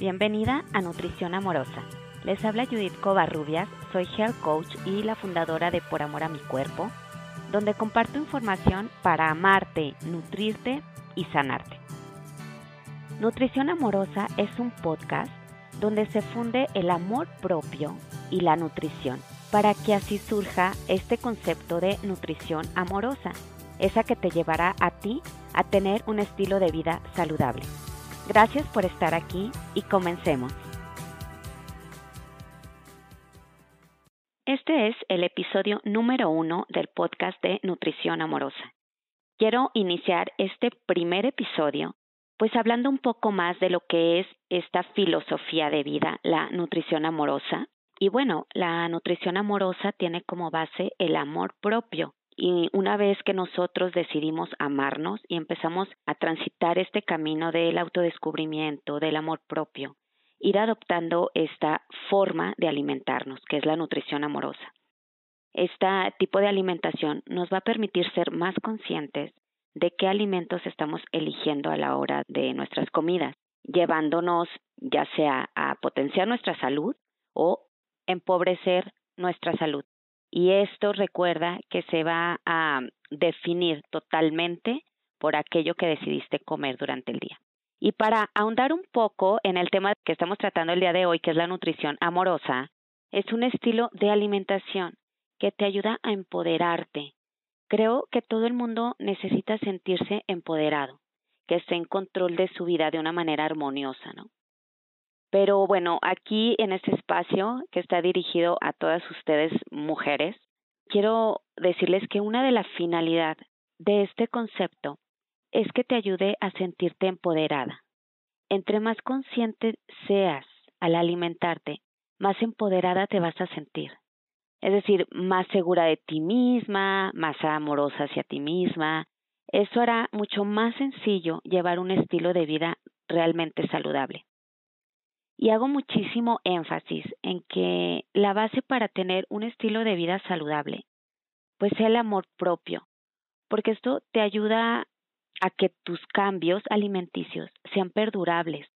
Bienvenida a Nutrición Amorosa. Les habla Judith Covarrubias, soy Health Coach y la fundadora de Por Amor a Mi Cuerpo, donde comparto información para amarte, nutrirte y sanarte. Nutrición Amorosa es un podcast donde se funde el amor propio y la nutrición, para que así surja este concepto de nutrición amorosa, esa que te llevará a ti a tener un estilo de vida saludable. Gracias por estar aquí y comencemos. Este es el episodio número 1 del podcast de Nutrición Amorosa. Quiero iniciar este primer episodio pues hablando un poco más de lo que es esta filosofía de vida, la nutrición amorosa. Y bueno, la nutrición amorosa tiene como base el amor propio. Y una vez que nosotros decidimos amarnos y empezamos a transitar este camino del autodescubrimiento, del amor propio, ir adoptando esta forma de alimentarnos, que es la nutrición amorosa. Este tipo de alimentación nos va a permitir ser más conscientes de qué alimentos estamos eligiendo a la hora de nuestras comidas, llevándonos ya sea a potenciar nuestra salud o empobrecer nuestra salud. Y esto recuerda que se va a definir totalmente por aquello que decidiste comer durante el día. Y para ahondar un poco en el tema que estamos tratando el día de hoy, que es la nutrición amorosa, es un estilo de alimentación que te ayuda a empoderarte. Creo que todo el mundo necesita sentirse empoderado, que esté en control de su vida de una manera armoniosa, ¿no? Pero bueno, aquí en este espacio que está dirigido a todas ustedes mujeres, quiero decirles que una de las finalidades de este concepto es que te ayude a sentirte empoderada. Entre más consciente seas al alimentarte, más empoderada te vas a sentir. Es decir, más segura de ti misma, más amorosa hacia ti misma. Eso hará mucho más sencillo llevar un estilo de vida realmente saludable. Y hago muchísimo énfasis en que la base para tener un estilo de vida saludable, pues es el amor propio, porque esto te ayuda a que tus cambios alimenticios sean perdurables.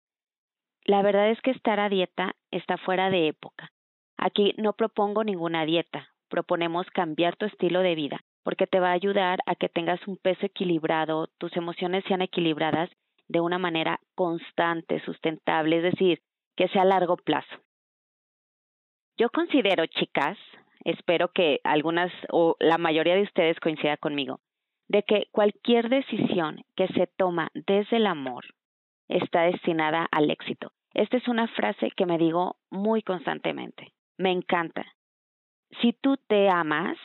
La verdad es que estar a dieta está fuera de época. Aquí no propongo ninguna dieta, proponemos cambiar tu estilo de vida, porque te va a ayudar a que tengas un peso equilibrado, tus emociones sean equilibradas de una manera constante, sustentable, es decir, que sea a largo plazo. Yo considero, chicas, espero que algunas o la mayoría de ustedes coincida conmigo, de que cualquier decisión que se toma desde el amor está destinada al éxito. Esta es una frase que me digo muy constantemente. Me encanta. Si tú te amas,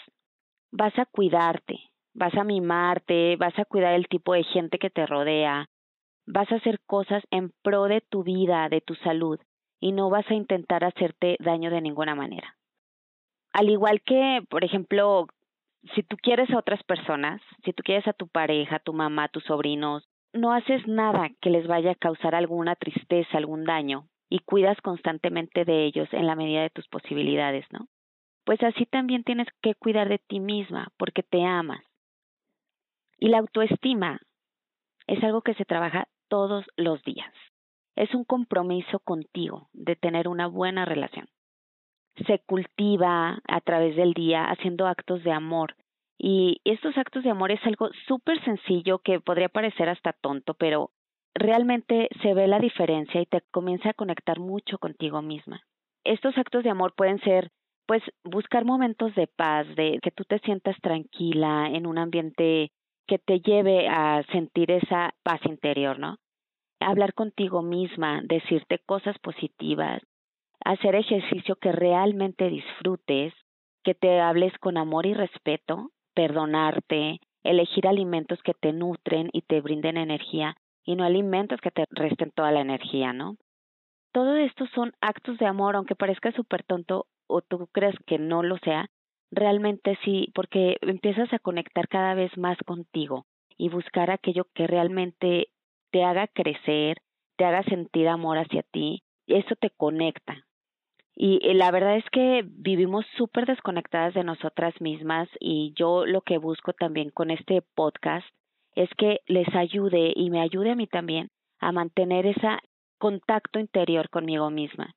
vas a cuidarte, vas a mimarte, vas a cuidar el tipo de gente que te rodea, vas a hacer cosas en pro de tu vida, de tu salud, y no vas a intentar hacerte daño de ninguna manera. Al igual que, por ejemplo, si tú quieres a otras personas, si tú quieres a tu pareja, a tu mamá, a tus sobrinos, no haces nada que les vaya a causar alguna tristeza, algún daño, y cuidas constantemente de ellos en la medida de tus posibilidades, ¿no? Pues así también tienes que cuidar de ti misma, porque te amas. Y la autoestima es algo que se trabaja todos los días. Es un compromiso contigo de tener una buena relación. Se cultiva a través del día haciendo actos de amor. Y estos actos de amor es algo súper sencillo que podría parecer hasta tonto, pero realmente se ve la diferencia y te comienza a conectar mucho contigo misma. Estos actos de amor pueden ser, pues, buscar momentos de paz, de que tú te sientas tranquila en un ambiente que te lleve a sentir esa paz interior, ¿no? Hablar contigo misma, decirte cosas positivas, hacer ejercicio que realmente disfrutes, que te hables con amor y respeto, perdonarte, elegir alimentos que te nutren y te brinden energía y no alimentos que te resten toda la energía, ¿no? Todo esto son actos de amor, aunque parezca súper tonto o tú crees que no lo sea, realmente sí, porque empiezas a conectar cada vez más contigo y buscar aquello que realmente te haga crecer, te haga sentir amor hacia ti. Eso te conecta. Y la verdad es que vivimos súper desconectadas de nosotras mismas y yo lo que busco también con este podcast es que les ayude y me ayude a mí también a mantener esa contacto interior conmigo misma,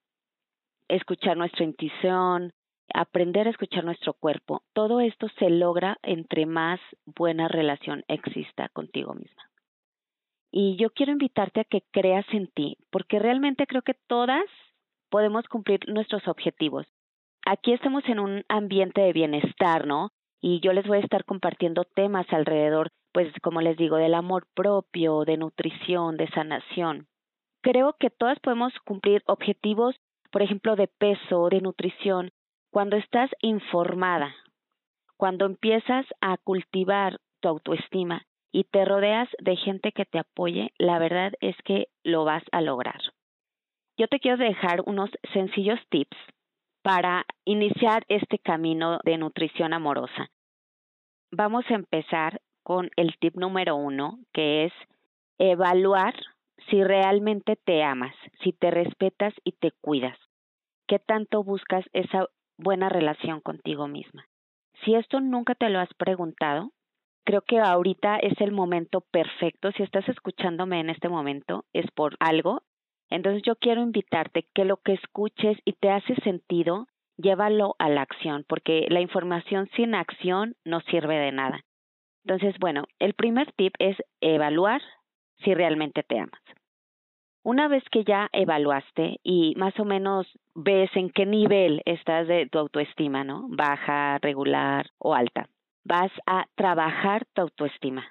escuchar nuestra intuición, aprender a escuchar nuestro cuerpo. Todo esto se logra entre más buena relación exista contigo misma. Y yo quiero invitarte a que creas en ti, porque realmente creo que todas podemos cumplir nuestros objetivos. Aquí estamos en un ambiente de bienestar, ¿no? Y yo les voy a estar compartiendo temas alrededor, pues como les digo, del amor propio, de nutrición, de sanación. Creo que todas podemos cumplir objetivos, por ejemplo, de peso, de nutrición, cuando estás informada, cuando empiezas a cultivar tu autoestima y te rodeas de gente que te apoye, la verdad es que lo vas a lograr. Yo te quiero dejar unos sencillos tips para iniciar este camino de nutrición amorosa. Vamos a empezar con el tip número 1, que es evaluar si realmente te amas, si te respetas y te cuidas. ¿Qué tanto buscas esa buena relación contigo misma? Si esto nunca te lo has preguntado, creo que ahorita es el momento perfecto. Si estás escuchándome en este momento, es por algo. Entonces yo quiero invitarte que lo que escuches y te hace sentido, llévalo a la acción, porque la información sin acción no sirve de nada. Entonces, bueno, el primer tip es evaluar si realmente te amas. Una vez que ya evaluaste y más o menos ves en qué nivel estás de tu autoestima, ¿no? Baja, regular o alta. Vas a trabajar tu autoestima.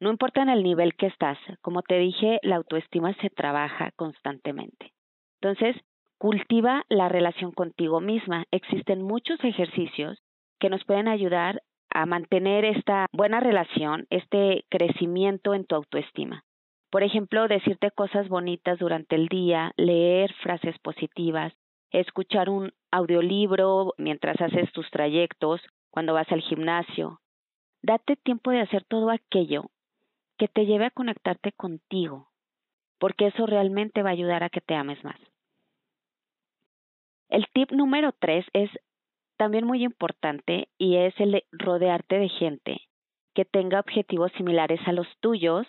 No importa en el nivel que estás. Como te dije, la autoestima se trabaja constantemente. Entonces, cultiva la relación contigo misma. Existen muchos ejercicios que nos pueden ayudar a mantener esta buena relación, este crecimiento en tu autoestima. Por ejemplo, decirte cosas bonitas durante el día, leer frases positivas, escuchar un audiolibro mientras haces tus trayectos, cuando vas al gimnasio. Date tiempo de hacer todo aquello que te lleve a conectarte contigo, porque eso realmente va a ayudar a que te ames más. El tip número 3 es también muy importante y es el de rodearte de gente que tenga objetivos similares a los tuyos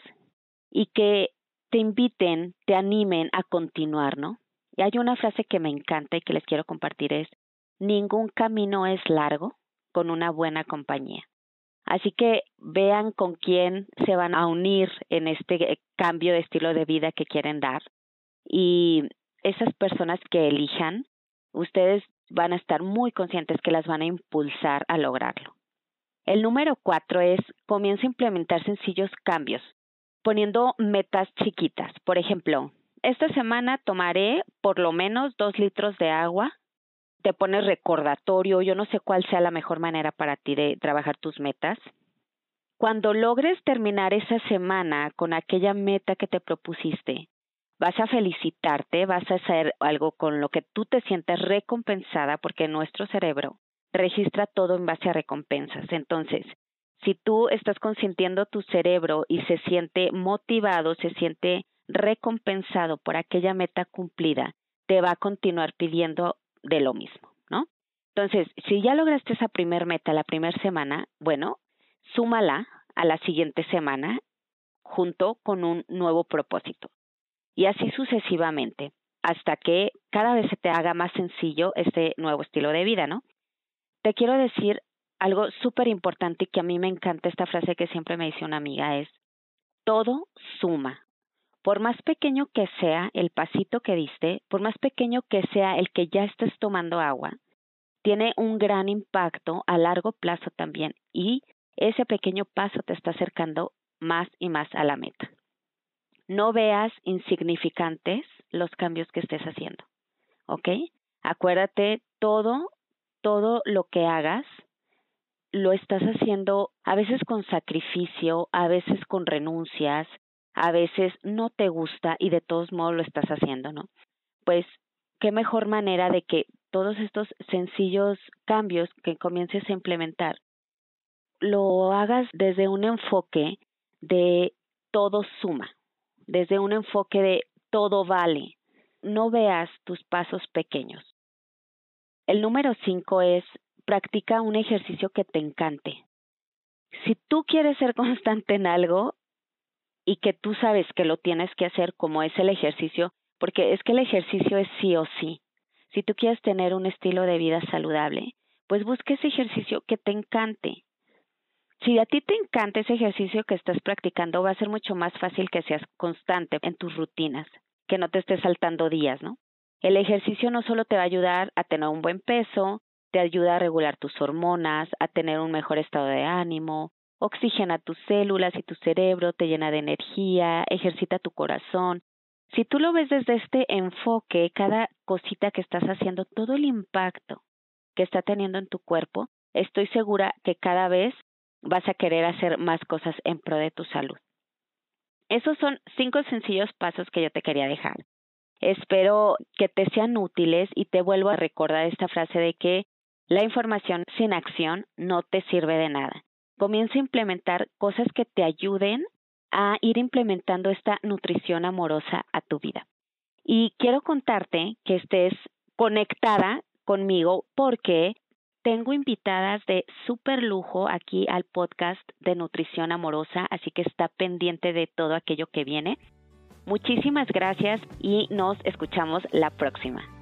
y que te inviten, te animen a continuar, ¿no? Y hay una frase que me encanta y que les quiero compartir es, ningún camino es largo con una buena compañía. Así que vean con quién se van a unir en este cambio de estilo de vida que quieren dar. Y esas personas que elijan, ustedes van a estar muy conscientes que las van a impulsar a lograrlo. El número 4 es, comienza a implementar sencillos cambios, poniendo metas chiquitas. Por ejemplo, esta semana tomaré por lo menos 2 litros de agua. Te pones recordatorio, yo no sé cuál sea la mejor manera para ti de trabajar tus metas. Cuando logres terminar esa semana con aquella meta que te propusiste, vas a felicitarte, vas a hacer algo con lo que tú te sientas recompensada, porque nuestro cerebro registra todo en base a recompensas. Entonces, si tú estás consintiendo tu cerebro y se siente motivado, se siente recompensado por aquella meta cumplida, te va a continuar pidiendo de lo mismo, ¿no? Entonces, si ya lograste esa primer meta la primera semana, bueno, súmala a la siguiente semana junto con un nuevo propósito. Y así sucesivamente, hasta que cada vez se te haga más sencillo este nuevo estilo de vida, ¿no? Te quiero decir algo súper importante y que a mí me encanta esta frase que siempre me dice una amiga es, todo suma. Por más pequeño que sea el pasito que diste, por más pequeño que sea el que ya estés tomando agua, tiene un gran impacto a largo plazo también y ese pequeño paso te está acercando más y más a la meta. No veas insignificantes los cambios que estés haciendo, ¿ok? Acuérdate, todo lo que hagas lo estás haciendo a veces con sacrificio, a veces con renuncias, a veces no te gusta y de todos modos lo estás haciendo, ¿no? Pues, qué mejor manera de que todos estos sencillos cambios que comiences a implementar, lo hagas desde un enfoque de todo suma, desde un enfoque de todo vale. No veas tus pasos pequeños. El número 5 es, practica un ejercicio que te encante. Si tú quieres ser constante en algo, y que tú sabes que lo tienes que hacer como es el ejercicio, porque es que el ejercicio es sí o sí. Si tú quieres tener un estilo de vida saludable, pues busca ese ejercicio que te encante. Si a ti te encanta ese ejercicio que estás practicando, va a ser mucho más fácil que seas constante en tus rutinas, que no te estés saltando días, ¿no? El ejercicio no solo te va a ayudar a tener un buen peso, te ayuda a regular tus hormonas, a tener un mejor estado de ánimo, oxigena tus células y tu cerebro, te llena de energía, ejercita tu corazón. Si tú lo ves desde este enfoque, cada cosita que estás haciendo, todo el impacto que está teniendo en tu cuerpo, estoy segura que cada vez vas a querer hacer más cosas en pro de tu salud. Esos son 5 sencillos pasos que yo te quería dejar. Espero que te sean útiles y te vuelvo a recordar esta frase de que la información sin acción no te sirve de nada. Comienza a implementar cosas que te ayuden a ir implementando esta nutrición amorosa a tu vida. Y quiero contarte que estés conectada conmigo porque tengo invitadas de súper lujo aquí al podcast de Nutrición Amorosa, así que está pendiente de todo aquello que viene. Muchísimas gracias y nos escuchamos la próxima.